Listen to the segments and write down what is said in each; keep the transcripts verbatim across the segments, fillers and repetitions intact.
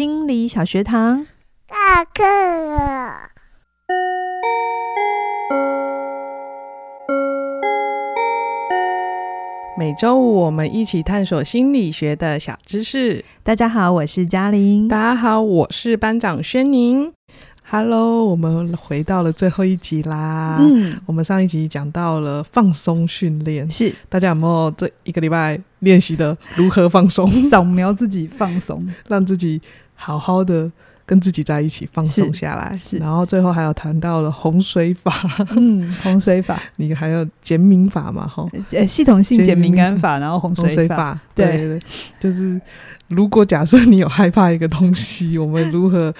心理小学堂下课了。每周五我们一起探索心理学的小知识。大家好，我是嘉玲。大家好，我是班长轩宁。Hello， 我们回到了最后一集啦。嗯，我们上一集讲到了放松训练，是大家有没有这一个礼拜练习的如何放松？扫描自己放松，让自己好好的跟自己在一起放松下来。是，是然后最后还有谈到了洪水法。嗯，洪水法，你还有减敏法嘛？哈、欸，系统性减敏感法，然后洪水 法, 洪水法对，对对对，就是。如果假设你有害怕一个东西，我们如何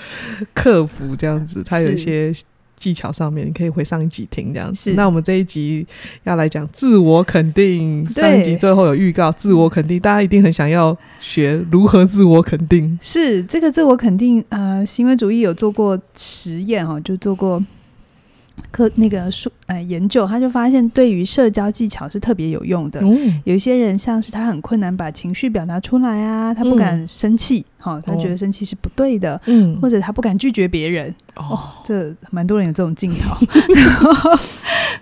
克服这样子，它有一些技巧上面你可以回上一集听这样子。那我们这一集要来讲自我肯定，上一集最后有预告自我肯定，大家一定很想要学如何自我肯定。是，这个自我肯定呃，行为主义有做过实验、哦、就做过科那个呃研究，他就发现对于社交技巧是特别有用的、嗯、有一些人像是他很困难把情绪表达出来啊，他不敢生气、嗯哦、他觉得生气是不对的、嗯、或者他不敢拒绝别人、哦哦、这蛮多人有这种镜头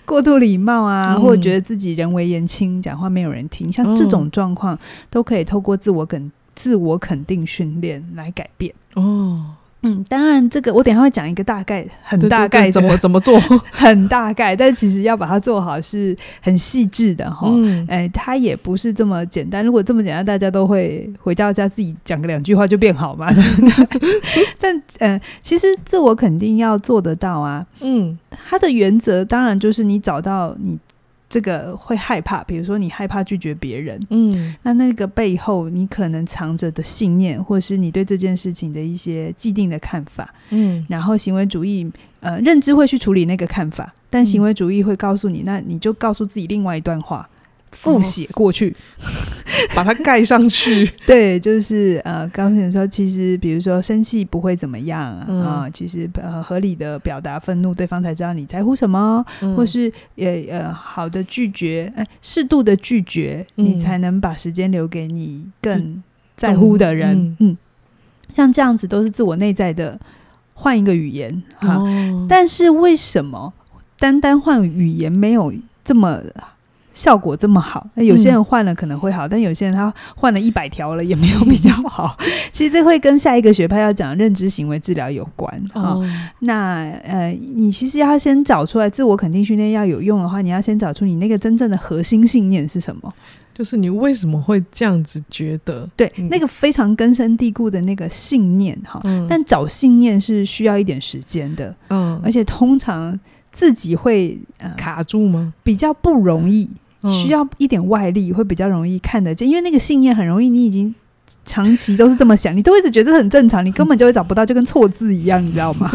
过度礼貌啊、嗯、或者觉得自己人微言轻，讲话没有人听，像这种状况、嗯、都可以透过自我肯自我肯定训练来改变哦。嗯，当然这个我等一下会讲一个大概很大概的，对对对，怎么怎么做很大概，但其实要把它做好是很细致的、嗯欸、它也不是这么简单，如果这么简单大家都会回到家自己讲个两句话就变好嘛，对不对但、呃、其实自我肯定要做得到啊，嗯，它的原则当然就是你找到你这个会害怕，比如说你害怕拒绝别人，嗯，那那个背后你可能藏着的信念，或是你对这件事情的一些既定的看法，嗯，然后行为主义呃认知会去处理那个看法，但行为主义会告诉你、嗯、那你就告诉自己另外一段话，复写过去、哦、把它盖上去对，就是呃告诉你说其实比如说生气不会怎么样啊、嗯呃、其实、呃、合理的表达愤怒，对方才知道你在乎什么、嗯、或是也 呃, 呃好的拒绝、呃、适度的拒绝、嗯、你才能把时间留给你更在乎的人。 嗯, 嗯，像这样子都是自我内在的换一个语言、啊哦、但是为什么单单换语言没有这么效果这么好？有些人换了可能会好、嗯、但有些人他换了一百条了也没有比较好其实这会跟下一个学派要讲认知行为治疗有关、哦哦、那呃，你其实要先找出来，自我肯定训练要有用的话，你要先找出你那个真正的核心信念是什么，就是你为什么会这样子觉得，对、嗯、那个非常根深蒂固的那个信念、哦嗯、但找信念是需要一点时间的、嗯、而且通常自己会、呃、卡住吗？比较不容易，需要一点外力会比较容易看得见，因为那个信念很容易，你已经长期都是这么想，你都一直觉得很正常，你根本就会找不到，就跟错字一样，你知道吗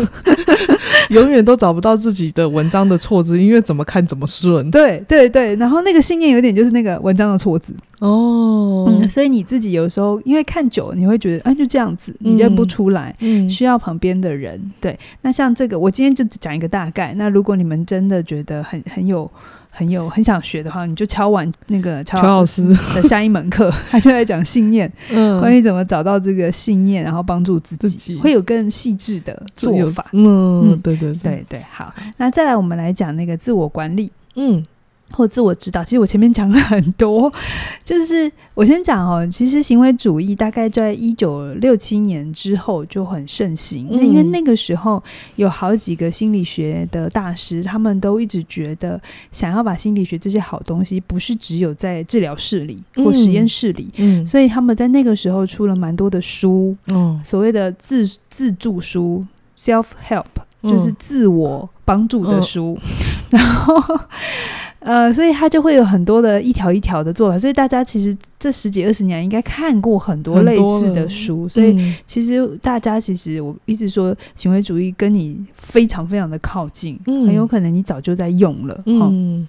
永远都找不到自己的文章的错字，因为怎么看怎么顺，对对对，然后那个信念有点就是那个文章的错字哦、嗯，所以你自己有时候因为看久了你会觉得啊就这样子，你认不出来、嗯、需要旁边的人、嗯、对，那像这个我今天就讲一个大概，那如果你们真的觉得很很有很有很想学的话，你就敲完那个乔老师的下一门课他就在讲信念、嗯、关于怎么找到这个信念，然后帮助自己, 自己会有更细致的做法。 嗯, 嗯，对对 对, 对, 对好，那再来我们来讲那个自我管理嗯或自我指导。其实我前面讲了很多，就是我先讲哦，其实行为主义大概在一九六七年之后就很盛行、嗯、因为那个时候有好几个心理学的大师，他们都一直觉得想要把心理学这些好东西不是只有在治疗室里或实验室里、嗯嗯、所以他们在那个时候出了蛮多的书、嗯、所谓的 自, 自助书 self-help、嗯、就是自我帮助的书、嗯、然后呃，所以他就会有很多的一条一条的做法，所以大家其实这十几二十年应该看过很多类似的书，所以其实大家其实我一直说行为主义跟你非常非常的靠近、嗯、很有可能你早就在用了、嗯嗯、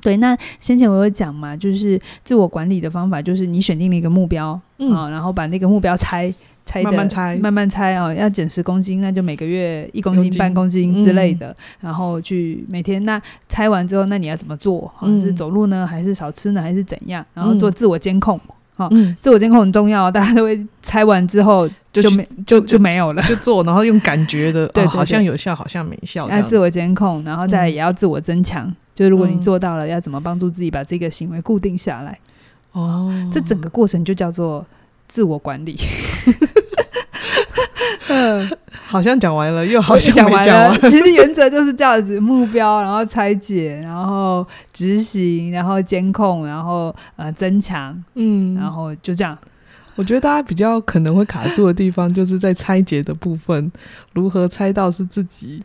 对，那先前我有讲嘛，就是自我管理的方法就是你选定了一个目标、嗯啊、然后把那个目标拆拆的慢慢拆慢慢拆、哦、要减十公斤，那就每个月一公斤半公斤之类的、嗯、然后去每天，那拆完之后那你要怎么做、嗯、是走路呢还是少吃呢还是怎样，然后做自我监控、嗯哦嗯、自我监控很重要，大家都会拆完之后就就 就, 就, 就没有了，就做，然后用感觉的对对对、哦、好像有效好像没效，要自我监控，然后再来也要自我增强、嗯、就如果你做到了、嗯、要怎么帮助自己把这个行为固定下来。哦，这整个过程就叫做自我管理。嗯，好像讲完了又好像没讲 完, 完其实原则就是这样子，目标然后拆解，然后执行，然后监控，然后、呃、增强，嗯，然后就这样。我觉得大家比较可能会卡住的地方就是在拆解的部分，如何拆到是自己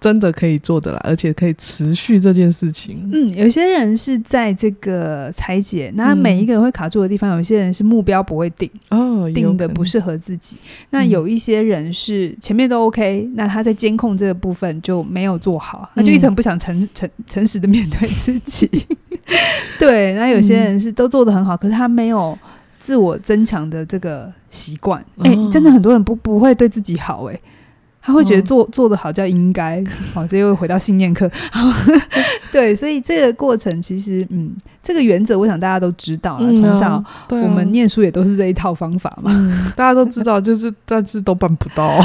真的可以做的啦，而且可以持续这件事情。嗯，有些人是在这个拆解，那每一个人会卡住的地方、嗯、有些人是目标不会定、哦、定的不适合自己，那有一些人是前面都 OK、嗯、那他在监控这个部分就没有做好，那就一直很不想诚诚诚实的面对自己。对，那有些人是都做得很好、嗯、可是他没有自我增强的这个习惯、哦欸、真的很多人不不会对自己好耶、欸，他会觉得做、哦、做得好叫应该，好、哦，这又回到信念课。对，所以这个过程其实，嗯，这个原则我想大家都知道了，从、嗯啊、小、啊、我们念书也都是这一套方法嘛，嗯、大家都知道，就是但是都办不到，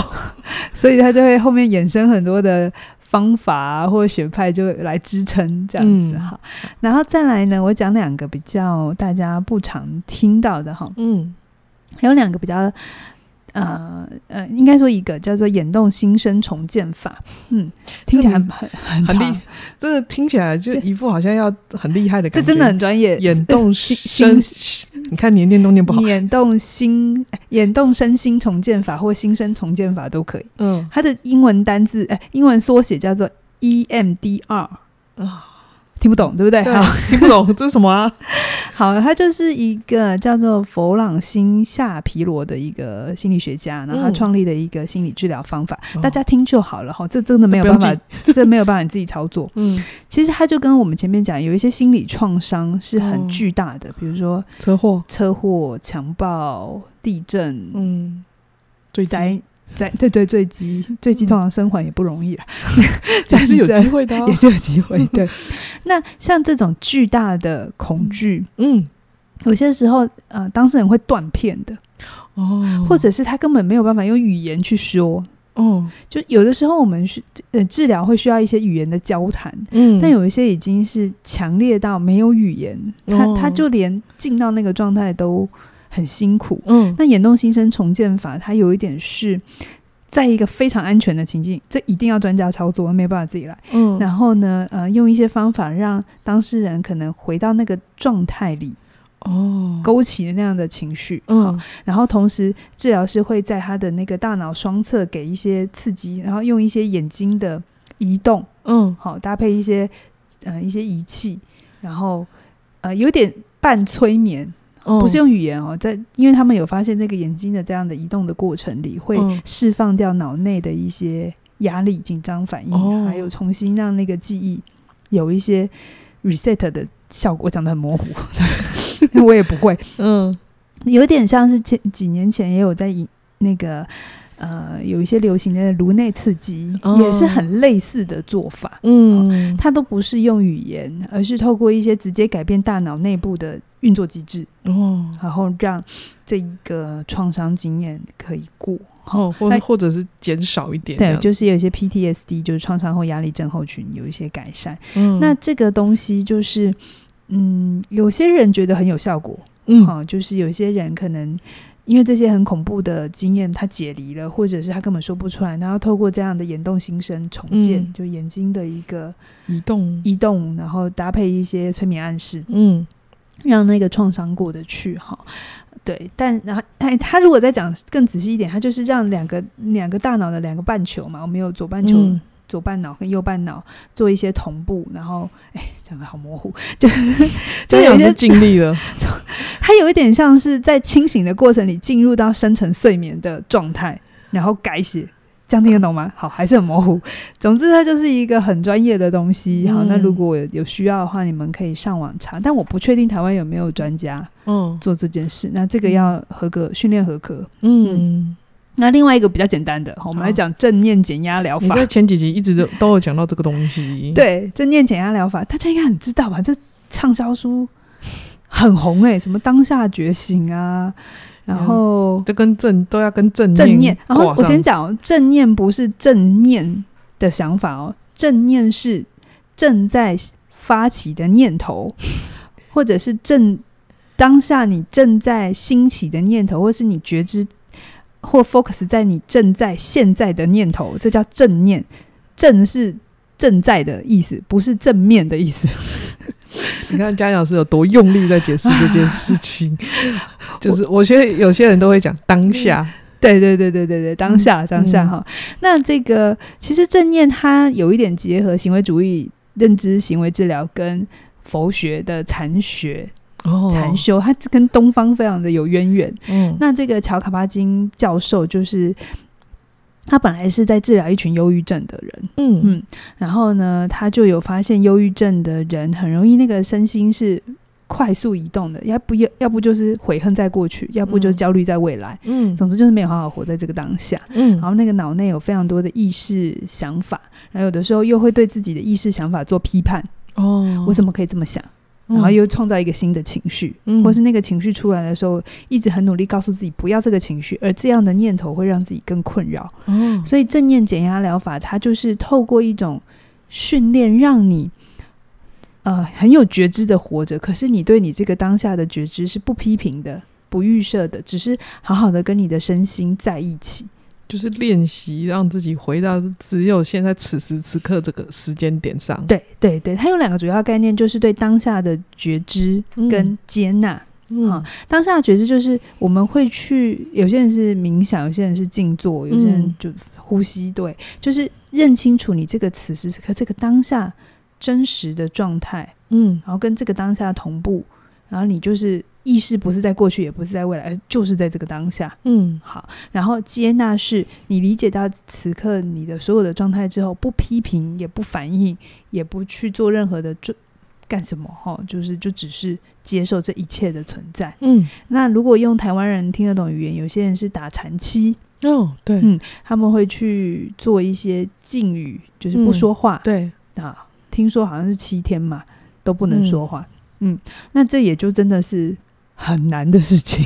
所以他就会后面衍生很多的方法、啊、或学派就来支撑这样子哈、嗯。然后再来呢，我讲两个比较大家不常听到的哈，嗯，还有两个比较。呃呃，应该说一个叫做眼动新生重建法，嗯，听起来很很很厉，这个听起来就一副好像要很厉害的感觉，这真的很专业。眼动新，你看你念都念不好。眼动新，眼动身心重建法或新生重建法都可以。嗯，它的英文单字，哎、呃，英文缩写叫做 E M D R 啊、哦，听不懂对不对？对，好，听不懂这是什么啊？好，他就是一个叫做佛朗辛夏皮罗的一个心理学家，然后他创立的一个心理治疗方法、嗯、大家听就好了、哦、这真的没有办法，这没有办法你自己操作。嗯，其实他就跟我们前面讲，有一些心理创伤是很巨大的、哦、比如说车祸车祸强暴、地震，嗯，最近对对，坠机坠机通常生还也不容易啦、嗯、也是有机会的、啊、也是有机会。对，那像这种巨大的恐惧，嗯，有些时候呃，当事人会断片的哦，或者是他根本没有办法用语言去说哦，就有的时候我们、呃、治疗会需要一些语言的交谈，嗯，但有一些已经是强烈到没有语言，他、哦、他就连进到那个状态都很辛苦。嗯，那眼动新生重建法它有一点是在一个非常安全的情境，这一定要专家操作，没办法自己来。嗯，然后呢呃，用一些方法让当事人可能回到那个状态里，哦，勾起那样的情绪。嗯，然后同时治疗师会在他的那个大脑双侧给一些刺激，然后用一些眼睛的移动，嗯，好，搭配一些呃一些仪器，然后呃有点半催眠，不是用语言哦，在因为他们有发现那个眼睛的这样的移动的过程里会释放掉脑内的一些压力、紧张反应、哦、还有重新让那个记忆有一些 reset 的效果。讲得很模糊我也不会，嗯，有点像是前几年前也有在那个呃，有一些流行的颅内刺激、哦、也是很类似的做法。嗯、哦，它都不是用语言，而是透过一些直接改变大脑内部的运作机制，哦，然后让这一个创伤经验可以过，哦，或或者是减少一点。对，就是有一些 P T S D， 就是创伤后压力症候群有一些改善。嗯，那这个东西就是，嗯，有些人觉得很有效果，嗯，哦、就是有些人可能。因为这些很恐怖的经验他解离了，或者是他根本说不出来，然后透过这样的眼动新生重建、嗯、就眼睛的一个移动移动，然后搭配一些催眠暗示，嗯，让那个创伤过得去。对，但然后 他, 他如果再讲更仔细一点，他就是让两个两个大脑的两个半球嘛，我们有左半球、嗯，左半脑跟右半脑做一些同步，然后哎，讲得好模糊，就就有些尽力了。它有一点像是在清醒的过程里进入到深层睡眠的状态，然后改写，这样听得懂吗？好，还是很模糊。总之，它就是一个很专业的东西。好，那如果 有, 有需要的话，你们可以上网查，但我不确定台湾有没有专家做这件事。嗯、那这个要合格训练合格，嗯。嗯，那另外一个比较简单的，我们来讲正念减压疗法。你在前几集一直都有讲到这个东西。对，正念减压疗法大家应该很知道吧，这畅销书很红哎、欸，什么当下觉醒啊，然后、嗯、这跟正都要跟正念正念。然后我先讲、哦，正念不是正面的想法哦，正念是正在发起的念头，或者是正当下你正在兴起的念头，或是你觉知或 focus 在你正在现在的念头，这叫正念。正是正在的意思，不是正面的意思。你看嘉颖老师有多用力在解释这件事情。就是我觉得有些人都会讲当下、嗯、对对对对对对，当下当下、嗯、那这个其实正念它有一点结合行为主义认知行为治疗跟佛学的禅学、哦、禅修，它跟东方非常的有渊源、嗯、那这个乔卡巴金教授就是他本来是在治疗一群忧郁症的人，嗯嗯，然后呢他就有发现忧郁症的人很容易那个身心是快速移动的，要不要不就是悔恨在过去，要不就焦虑在未来，嗯，总之就是没有好好活在这个当下，嗯，然后那个脑内有非常多的意识想法，然后有的时候又会对自己的意识想法做批判，哦，我怎么可以这么想，然后又创造一个新的情绪、嗯、或是那个情绪出来的时候一直很努力告诉自己不要这个情绪，而这样的念头会让自己更困扰、哦、所以正念减压疗法它就是透过一种训练让你、呃、很有觉知的活着，可是你对你这个当下的觉知是不批评的，不预设的，只是好好的跟你的身心在一起，就是练习让自己回到只有现在此时此刻这个时间点上。对对对，它有两个主要概念，就是对当下的觉知跟接纳、嗯嗯、当下的觉知就是我们会去，有些人是冥想，有些人是静坐，有些人就呼吸，对，就是认清楚你这个此时此刻这个当下真实的状态，嗯，然后跟这个当下同步，然后你就是意识不是在过去也不是在未来，就是在这个当下，嗯，好，然后接纳是你理解到此刻你的所有的状态之后，不批评也不反应也不去做任何的干什么、哦、就是就只是接受这一切的存在，嗯，那如果用台湾人听得懂语言，有些人是打禅七哦，对，嗯，他们会去做一些禁语，就是不说话、嗯、对啊，听说好像是七天嘛都不能说话， 嗯, 嗯那这也就真的是很难的事情。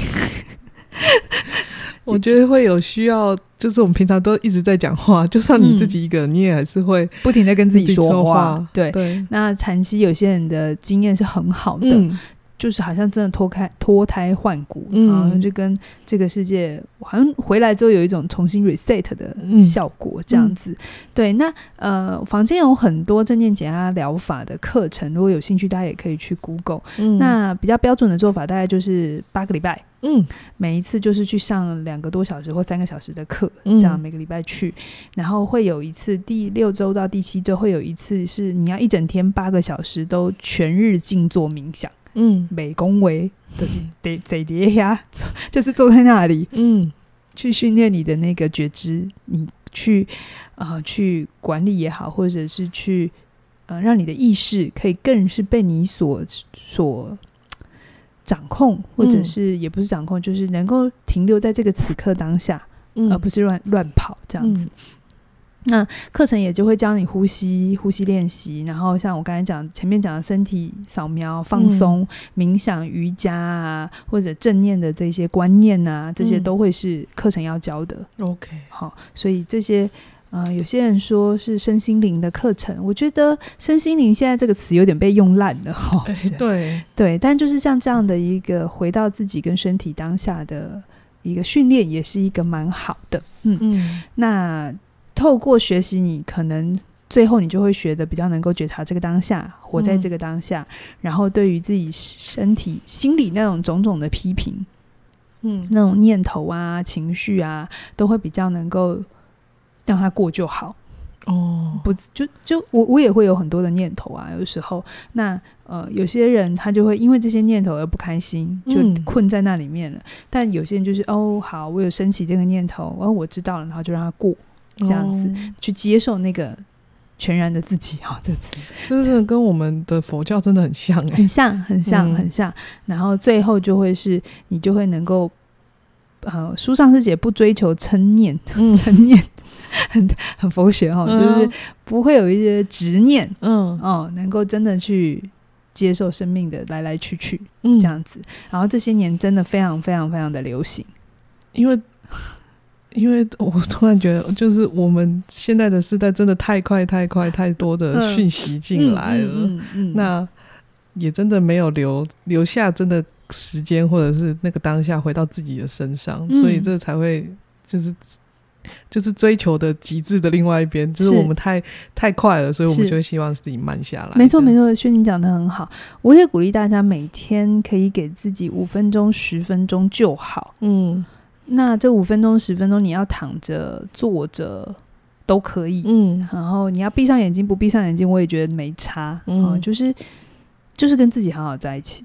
我觉得会有需要，就是我们平常都一直在讲话，就算你自己一个人、嗯、你也还是会不停的跟自己说话， 对, 对那禅期有些人的经验是很好的、嗯、就是好像真的脱开脱胎换骨、嗯、然后就跟这个世界好像回来之后有一种重新 reset 的效果这样子、嗯嗯、对，那呃，坊间有很多正念减压疗法的课程，如果有兴趣大家也可以去 Google、嗯、那比较标准的做法大概就是八个礼拜，嗯，每一次就是去上两个多小时或三个小时的课，这样每个礼拜去、嗯、然后会有一次第六周到第七周会有一次是你要一整天八个小时都全日静坐冥想，嗯，美恭维就是得坐在那，就是坐在那里，嗯，去训练你的那个觉知，你去呃去管理也好，或者是去呃让你的意识可以更是被你所所掌控，或者是也不是掌控、嗯、就是能够停留在这个此刻当下、嗯、而不是乱乱跑这样子、嗯、那课程也就会教你呼吸呼吸练习，然后像我刚才讲前面讲的身体扫描放松、嗯、冥想瑜伽啊，或者正念的这些观念啊，这些都会是课程要教的、嗯、OK 好，所以这些呃，有些人说是身心灵的课程，我觉得身心灵现在这个词有点被用烂了、哦欸、对对，但就是像这样的一个回到自己跟身体当下的一个训练也是一个蛮好的， 嗯, 嗯那透过学习你可能最后你就会学的比较能够觉察这个当下，活在这个当下、嗯、然后对于自己身体心理那种种种的批评，嗯，那种念头啊情绪啊都会比较能够让它过就好哦，不就就 我, 我也会有很多的念头啊，有时候那呃有些人他就会因为这些念头而不开心，就困在那里面了、嗯、但有些人就是哦好，我有升起这个念头，哦我知道了，然后就让它过这样子、哦、去接受那个全然的自己，好、哦，这次这真的跟我们的佛教真的很像、欸、很像很像、嗯、很像，然后最后就会是你就会能够呃书上是写不追求嗔念嗔、嗯、念很, 很佛学、哦嗯、就是不会有一些执念，嗯，哦，能够真的去接受生命的来来去去这样子、嗯、然后这些年真的非常非常非常的流行，因为因为我突然觉得就是我们现在的世代真的太快太快太多的讯息进来了、嗯嗯嗯嗯、那也真的没有留留下真的时间或者是那个当下回到自己的身上、嗯、所以这才会就是就是追求的极致的另外一边，就是我们太太快了，所以我们就会希望自己慢下来。没错没错，轩宁讲得很好，我也鼓励大家每天可以给自己五分钟十分钟就好。嗯，那这五分钟十分钟你要躺着坐着都可以，嗯，然后你要闭上眼睛不闭上眼睛我也觉得没差，嗯、呃，就是就是跟自己好好在一起，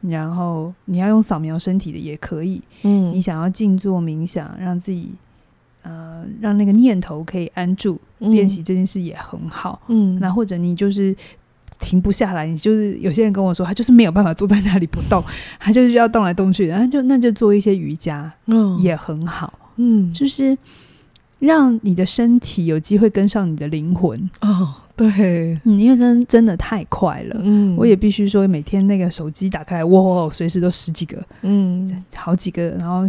然后你要用扫描身体的也可以，嗯，你想要静坐冥想让自己呃，让那个念头可以安住，练习这件事也很好。嗯，那或者你就是停不下来，你就是有些人跟我说，他就是没有办法坐在那里不动，他就是要动来动去，然后就那就做一些瑜伽，嗯，也很好。嗯，就是让你的身体有机会跟上你的灵魂。哦，对，嗯，因为真真的太快了。嗯，我也必须说，每天那个手机打开，哇，随时都十几个，嗯，好几个，然后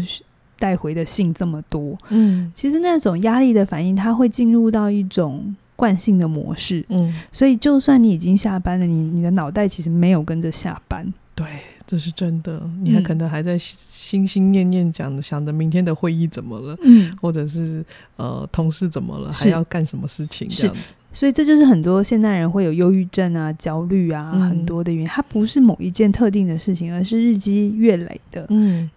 带回的信这么多，嗯，其实那种压力的反应它会进入到一种惯性的模式，嗯，所以就算你已经下班了，你你的脑袋其实没有跟着下班。对，这是真的，你还可能还在心心念念讲、嗯、想着明天的会议怎么了，嗯，或者是呃同事怎么了，还要干什么事情这样子。所以这就是很多现代人会有忧郁症啊焦虑啊、嗯、很多的原因，它不是某一件特定的事情，而是日积月累的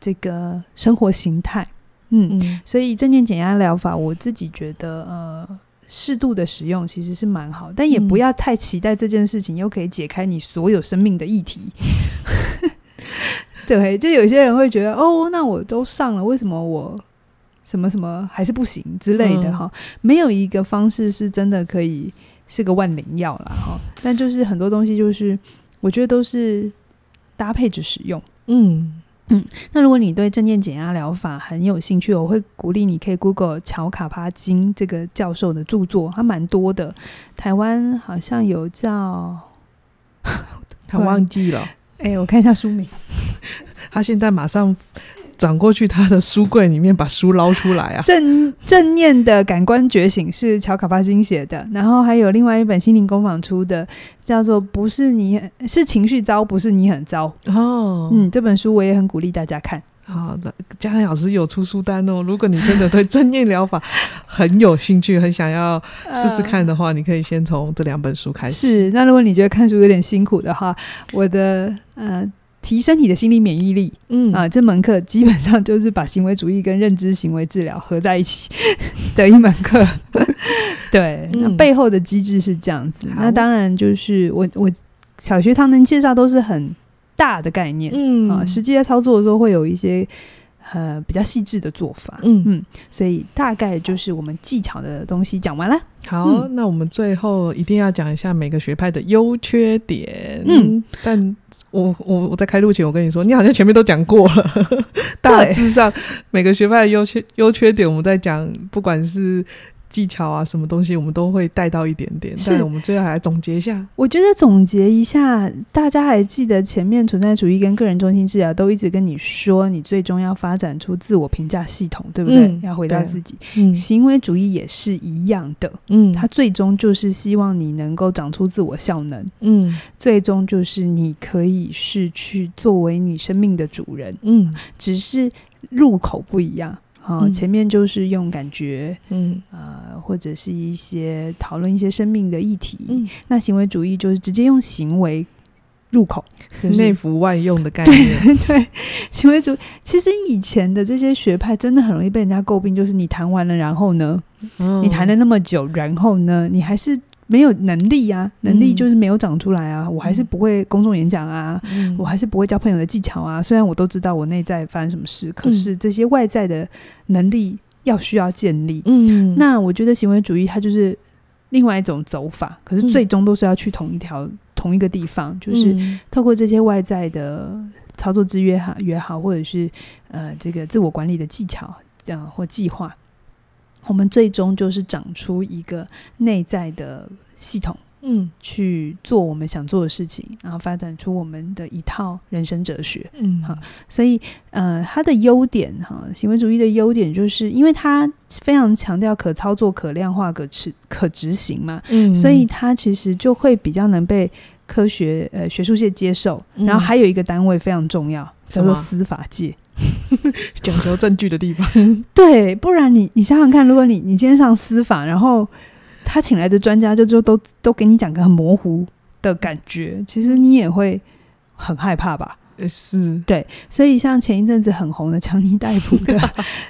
这个生活形态。 嗯, 嗯，所以正念减压疗法我自己觉得呃适度的使用其实是蛮好，但也不要太期待这件事情又可以解开你所有生命的议题。对，就有些人会觉得哦那我都上了为什么我什么什么还是不行之类的哈、嗯，没有一个方式是真的可以是个万灵药啦哈，但就是很多东西就是我觉得都是搭配着使用。嗯嗯，那如果你对正念减压疗法很有兴趣，我会鼓励你可以 Google 乔卡巴金这个教授的著作，他蛮多的，台湾好像有叫他忘记了哎、欸，我看一下书名。他现在马上转过去他的书柜里面把书捞出来啊。正正念的感官觉醒是乔卡巴金写的，然后还有另外一本心灵工坊出的叫做不是你是情绪糟不是你很糟哦，嗯，这本书我也很鼓励大家看。好的，嘉恒老师有出书单哦，如果你真的对正念疗法很有兴趣很想要试试看的话、呃、你可以先从这两本书开始。是，那如果你觉得看书有点辛苦的话，我的呃提升你的心理免疫力，嗯啊，这门课基本上就是把行为主义跟认知行为治疗合在一起的一门课。对、嗯、那背后的机制是这样子。那当然就是我我小学堂能介绍都是很大的概念，嗯啊，实际在操作的时候会有一些呃比较细致的做法，嗯嗯，所以大概就是我们技巧的东西讲完了。好、嗯、那我们最后一定要讲一下每个学派的优缺点。嗯，但我我我在开录前我跟你说你好像前面都讲过了。大致上每个学派的优缺优缺点我们在讲，不管是技巧啊什么东西我们都会带到一点点，但我们最后还来总结一下。我觉得总结一下，大家还记得前面存在主义跟个人中心治疗都一直跟你说你最终要发展出自我评价系统，对不对、嗯、要回到自己、嗯、行为主义也是一样的，嗯，它最终就是希望你能够长出自我效能，嗯，最终就是你可以是去作为你生命的主人，嗯，只是入口不一样。哦、前面就是用感觉、嗯呃、或者是一些讨论一些生命的议题、嗯、那行为主义就是直接用行为入口，内服外用的概念。 对, 对，行为主义其实以前的这些学派真的很容易被人家诟病，就是你谈完了然后呢、哦、你谈了那么久然后呢你还是没有能力啊，能力就是没有长出来啊、嗯、我还是不会公众演讲啊、嗯、我还是不会交朋友的技巧啊，虽然我都知道我内在发生什么事，可是这些外在的能力要需要建立。嗯，那我觉得行为主义它就是另外一种走法，可是最终都是要去同一条、嗯、同一个地方，就是透过这些外在的操作制约也好，或者是呃这个自我管理的技巧、呃、或计划，我们最终就是长出一个内在的系统，嗯，去做我们想做的事情，然后发展出我们的一套人生哲学。嗯，好，所以呃，它的优点哈，行为主义的优点就是因为它非常强调可操作、可量化、可执可执行嘛，嗯，所以它其实就会比较能被科学呃学术界接受。然后还有一个单位非常重要，叫做司法界。讲求证据的地方。对，不然你你想想看，如果你你今天上司法，然后他请来的专家就就都都给你讲个很模糊的感觉，其实你也会很害怕吧。是，对，所以像前一阵子很红的强尼戴普的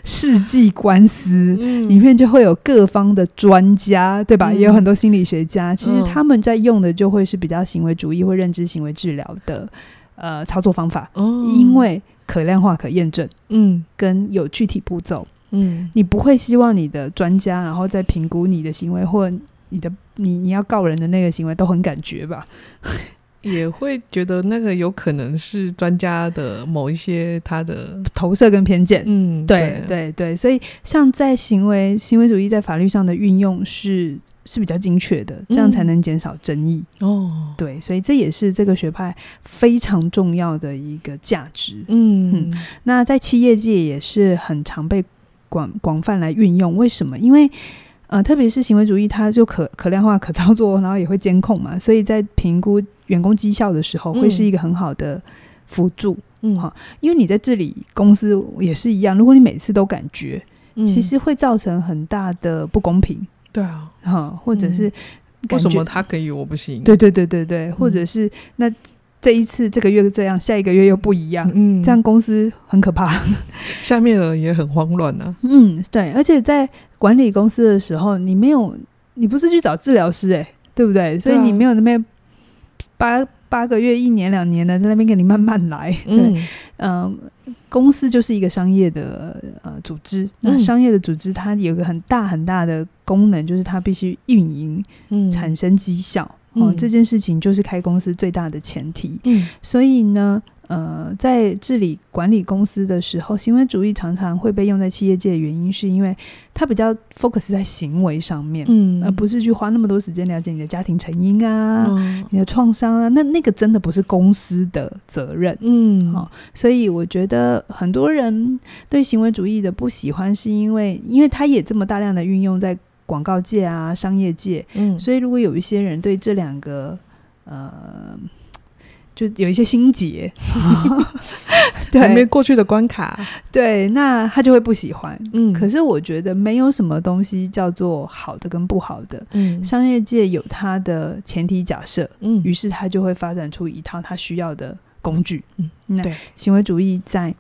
世纪官司里面就会有各方的专家，对吧、嗯、也有很多心理学家，其实他们在用的就会是比较行为主义或认知行为治疗的呃操作方法、嗯、因为可量化可验证，嗯，跟有具体步骤，嗯，你不会希望你的专家然后再评估你的行为或你的你你要告人的那个行为都很感觉吧。也会觉得那个有可能是专家的某一些他的投射跟偏见。嗯，对对对，所以像在行为行为主义在法律上的运用是是比较精确的，这样才能减少争议、嗯、哦，对，所以这也是这个学派非常重要的一个价值。 嗯, 嗯那在企业界也是很常被广广泛来运用。为什么？因为呃，特别是行为主义它就可可量化可操作，然后也会监控嘛，所以在评估员工绩效的时候会是一个很好的辅助。嗯，哈，因为你在治理公司也是一样，如果你每次都感觉、嗯、其实会造成很大的不公平。对啊、嗯、或者是、嗯、为什么他可以我不行？对对对对对、嗯、或者是那这一次这个月这样，下一个月又不一样，嗯，这样公司很可怕，下面的人也很慌乱啊。嗯，对，而且在管理公司的时候，你没有，你不是去找治疗师哎、欸，对不对？所以你没有那边八八个月、一年、两年的在那边给你慢慢来。嗯嗯、呃，公司就是一个商业的呃组织，那商业的组织它有一个很大很大的功能，就是它必须运营，嗯，产生绩效。哦、这件事情就是开公司最大的前提、嗯、所以呢呃，在治理管理公司的时候，行为主义常常会被用在企业界的原因是因为它比较 focus 在行为上面、嗯、而不是去花那么多时间了解你的家庭成因啊、哦、你的创伤啊，那那个真的不是公司的责任。嗯、哦，所以我觉得很多人对行为主义的不喜欢是因为因为它也这么大量的运用在广告界啊商业界、嗯、所以如果有一些人对这两个呃就有一些心结对，还没过去的关卡，对，那他就会不喜欢。嗯，可是我觉得没有什么东西叫做好的跟不好的。嗯，商业界有他的前提假设，嗯，于是他就会发展出一套他需要的工具。嗯，那行为主义在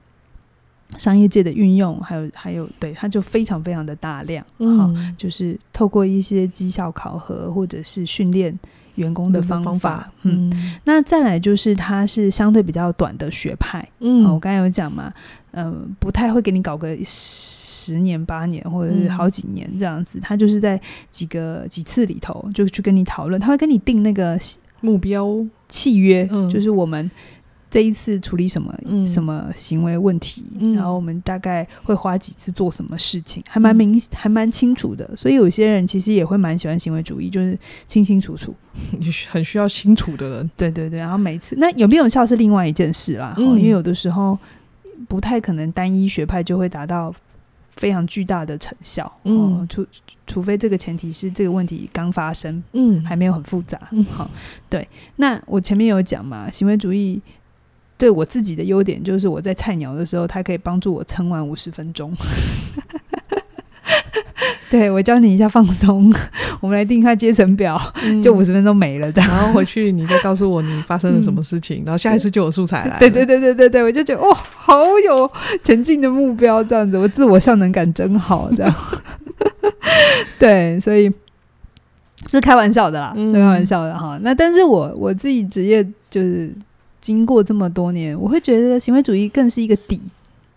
商业界的运用还有还有对它就非常非常的大量、嗯哦、就是透过一些绩效考核或者是训练员工的方法, 方法、嗯嗯、那再来就是它是相对比较短的学派、嗯哦、我刚才有讲嘛、呃、不太会给你搞个十年八年或者是好几年这样子、嗯、它就是在几个几次里头就去跟你讨论，它会跟你定那个目标契约、嗯、就是我们这一次处理什么、嗯、什么行为问题、嗯、然后我们大概会花几次做什么事情，还蛮明、嗯、还蛮清楚的。所以有些人其实也会蛮喜欢行为主义，就是清清楚楚，很需要清楚的人。对对对，然后每次那有没有效是另外一件事啦、嗯、因为有的时候不太可能单一学派就会达到非常巨大的成效、嗯哦、除, 除非这个前提是这个问题刚发生、嗯、还没有很复杂、嗯哦、对。那我前面有讲嘛，行为主义对我自己的优点就是我在菜鸟的时候它可以帮助我撑完五十分钟对，我教你一下放松，我们来定一下阶层表、嗯、就五十分钟没了，然后回去你再告诉我你发生了什么事情、嗯、然后下一次就有素材来了。对对对对对对，我就觉得哦，好有前进的目标这样子，我自我效能感真好这样对，所以是开玩笑的啦、嗯、开玩笑的哈。那但是我我自己职业就是经过这么多年，我会觉得行为主义更是一个底，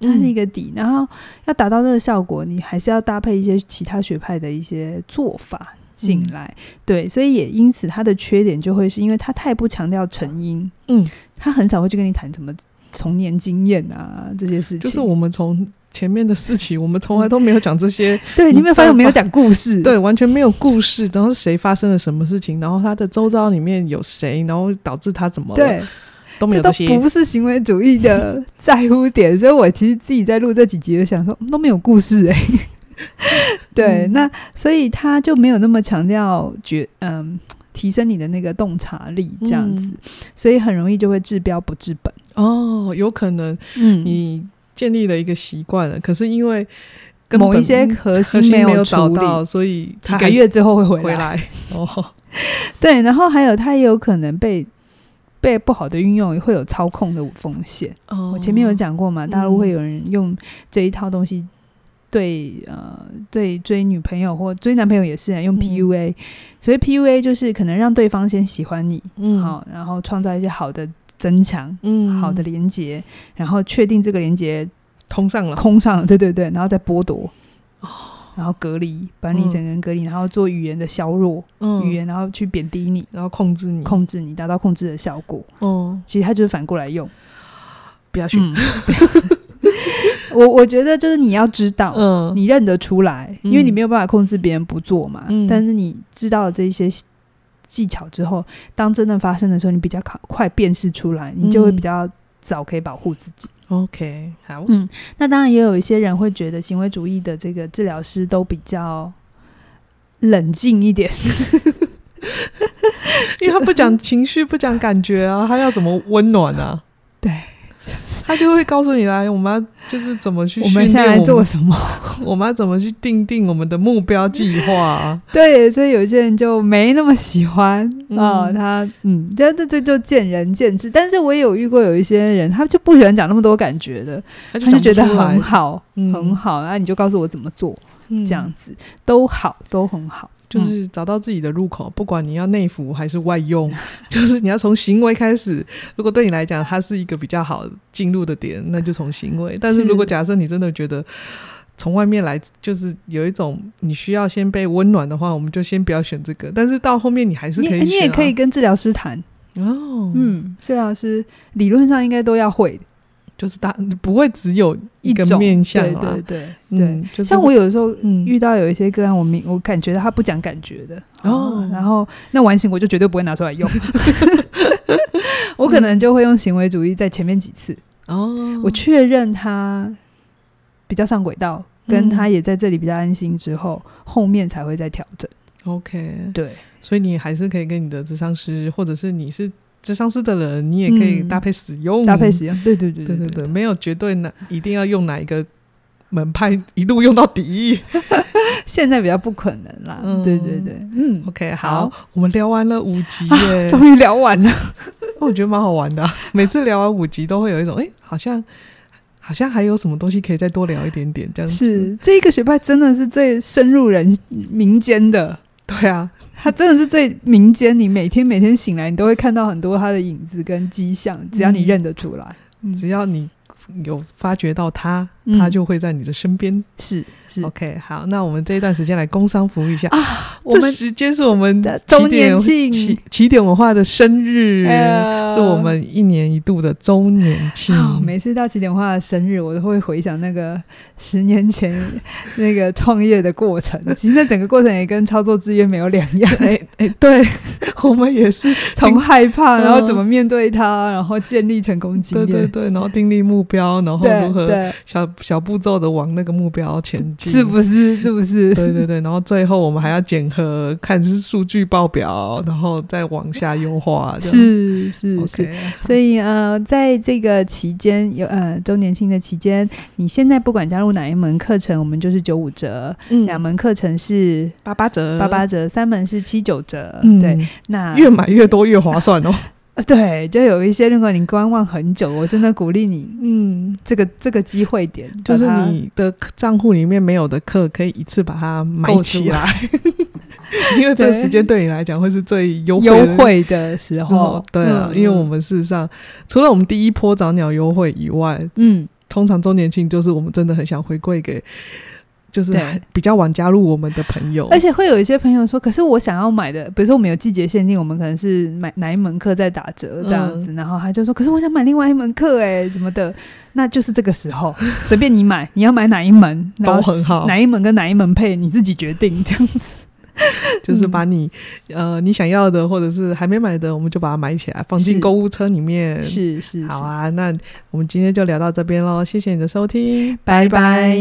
它是一个底、嗯、然后要达到这个效果你还是要搭配一些其他学派的一些做法进来、嗯、对，所以也因此它的缺点就会是因为它太不强调成因。嗯，它很少会去跟你谈什么童年经验啊这些事情，就是我们从前面的四期我们从来都没有讲这些对，你没有发现我没有讲故事，对，完全没有故事，然后是谁发生了什么事情，然后他的周遭里面有谁，然后导致他怎么了，对，都没有这些，这都不是行为主义的在乎点所以我其实自己在录这几集就想说都没有故事耶、欸对、嗯、那所以他就没有那么强调觉、嗯、提升你的那个洞察力这样子、嗯、所以很容易就会治标不治本哦，有可能你建立了一个习惯了、嗯、可是因为某一些核心没有找到，所以几个月之后会回 来, 回来哦。对，然后还有他也有可能被被不好的运用，会有操控的风险、哦、我前面有讲过嘛，大陆会有人用这一套东西对呃，对追女朋友或追男朋友也是用 P U A、嗯、所以 P U A 就是可能让对方先喜欢你、嗯哦、然后创造一些好的增强、嗯、好的连结，然后确定这个连结通上了通上了对对对，然后再剥夺、哦、然后隔离，把你整个人隔离、嗯、然后做语言的削弱、嗯、语言然后去贬低你，然后控制你控制你达到控制的效果、嗯、其实它就是反过来用，不要学、嗯我, 我觉得就是你要知道、嗯、你认得出来，因为你没有办法控制别人不做嘛、嗯、但是你知道了这些技巧之后，当真的发生的时候你比较快辨识出来，你就会比较早可以保护自己、嗯、OK 好、嗯、那当然也有一些人会觉得行为主义的这个治疗师都比较冷静一点因为他不讲情绪不讲感觉啊，他要怎么温暖啊，对，他就会告诉你来，我们要就是怎么去训练我们，我们现在做什么，我们要怎么去定定我们的目标计划、啊、对，所以有些人就没那么喜欢、嗯哦、他嗯，这这就见仁见智，但是我也有遇过有一些人他就不喜欢讲那么多感觉的，他 就, 他就觉得很好、嗯、很好，那、啊、你就告诉我怎么做、嗯、这样子都好，都很好，就是找到自己的入口、嗯、不管你要内服还是外用就是你要从行为开始，如果对你来讲它是一个比较好进入的点，那就从行为，但是如果假设你真的觉得从外面来就是有一种你需要先被温暖的话，我们就先不要选这个，但是到后面你还是可以选、啊、你, 你也可以跟治疗师谈哦，嗯，治疗师理论上应该都要会的，就是大不会只有一个面向啦，对对 对, 对、嗯就是、像我有时候遇到有一些个案、嗯、我, 我感觉到他不讲感觉的、哦哦、然后那完形我就绝对不会拿出来用我可能就会用行为主义在前面几次、嗯、我确认他比较上轨道、嗯、跟他也在这里比较安心之后，后面才会再调整 OK 对，所以你还是可以跟你的咨商师，或者是你是智商师的人，你也可以搭配使用、嗯、搭配使用，对对对对对 对, 对, 对，没有绝对哪一定要用哪一个门派一路用到底现在比较不可能啦、嗯、对对对嗯 OK 好, 好我们聊完了五集耶、啊、终于聊完了我觉得蛮好玩的、啊、每次聊完五集都会有一种哎，好像好像还有什么东西可以再多聊一点点这样子，是这个学派真的是最深入人民间的，对啊，他真的是最民间，你每天每天醒来你都会看到很多他的影子跟迹象，只要你认得出来、嗯、只要你有发觉到他、嗯、他就会在你的身边，是是 OK 好，那我们这一段时间来工商服务一下啊，我们这时间是我们周年庆 起, 起点文化的生日、呃、是我们一年一度的周年庆、哦、每次到起点文化的生日我都会回想那个十年前那个创业的过程其实那整个过程也跟操作制约没有两样、欸欸、对我们也是从害怕然后怎么面对它、呃、然后建立成功经验，对对对，然后订立目标，然后如何 小, 小步骤的往那个目标前进，是不是是不是对对对，然后最后我们还要检核看是数据报表，然后再往下优化是是 okay, 是，所以呃，在这个期间有呃周年庆的期间，你现在不管加入哪一门课程我们就是九五折、嗯、两门课程是八八折八八折三门是七九折、嗯、对，那越买越多越划算哦对，就有一些如果你观望很久，我真的鼓励你嗯，这个这个机会点就是你的账户里面没有的课可以一次把它买起来因为这个时间对你来讲会是最优惠 的, 优惠的时候，对啊、嗯、因为我们事实上除了我们第一波早鸟优惠以外，嗯，通常周年庆就是我们真的很想回馈给就是比较晚加入我们的朋友，而且会有一些朋友说可是我想要买的，比如说我们有季节限定，我们可能是买哪一门课在打折这样子、嗯、然后他就说可是我想买另外一门课哎，怎么的，那就是这个时候随便你买，你要买哪一门都很好，哪一门跟哪一门配你自己决定这样子就是把你、嗯、呃你想要的或者是还没买的，我们就把它买起来放进购物车里面，是 是, 是, 是好啊，那我们今天就聊到这边咯，谢谢你的收听，拜拜。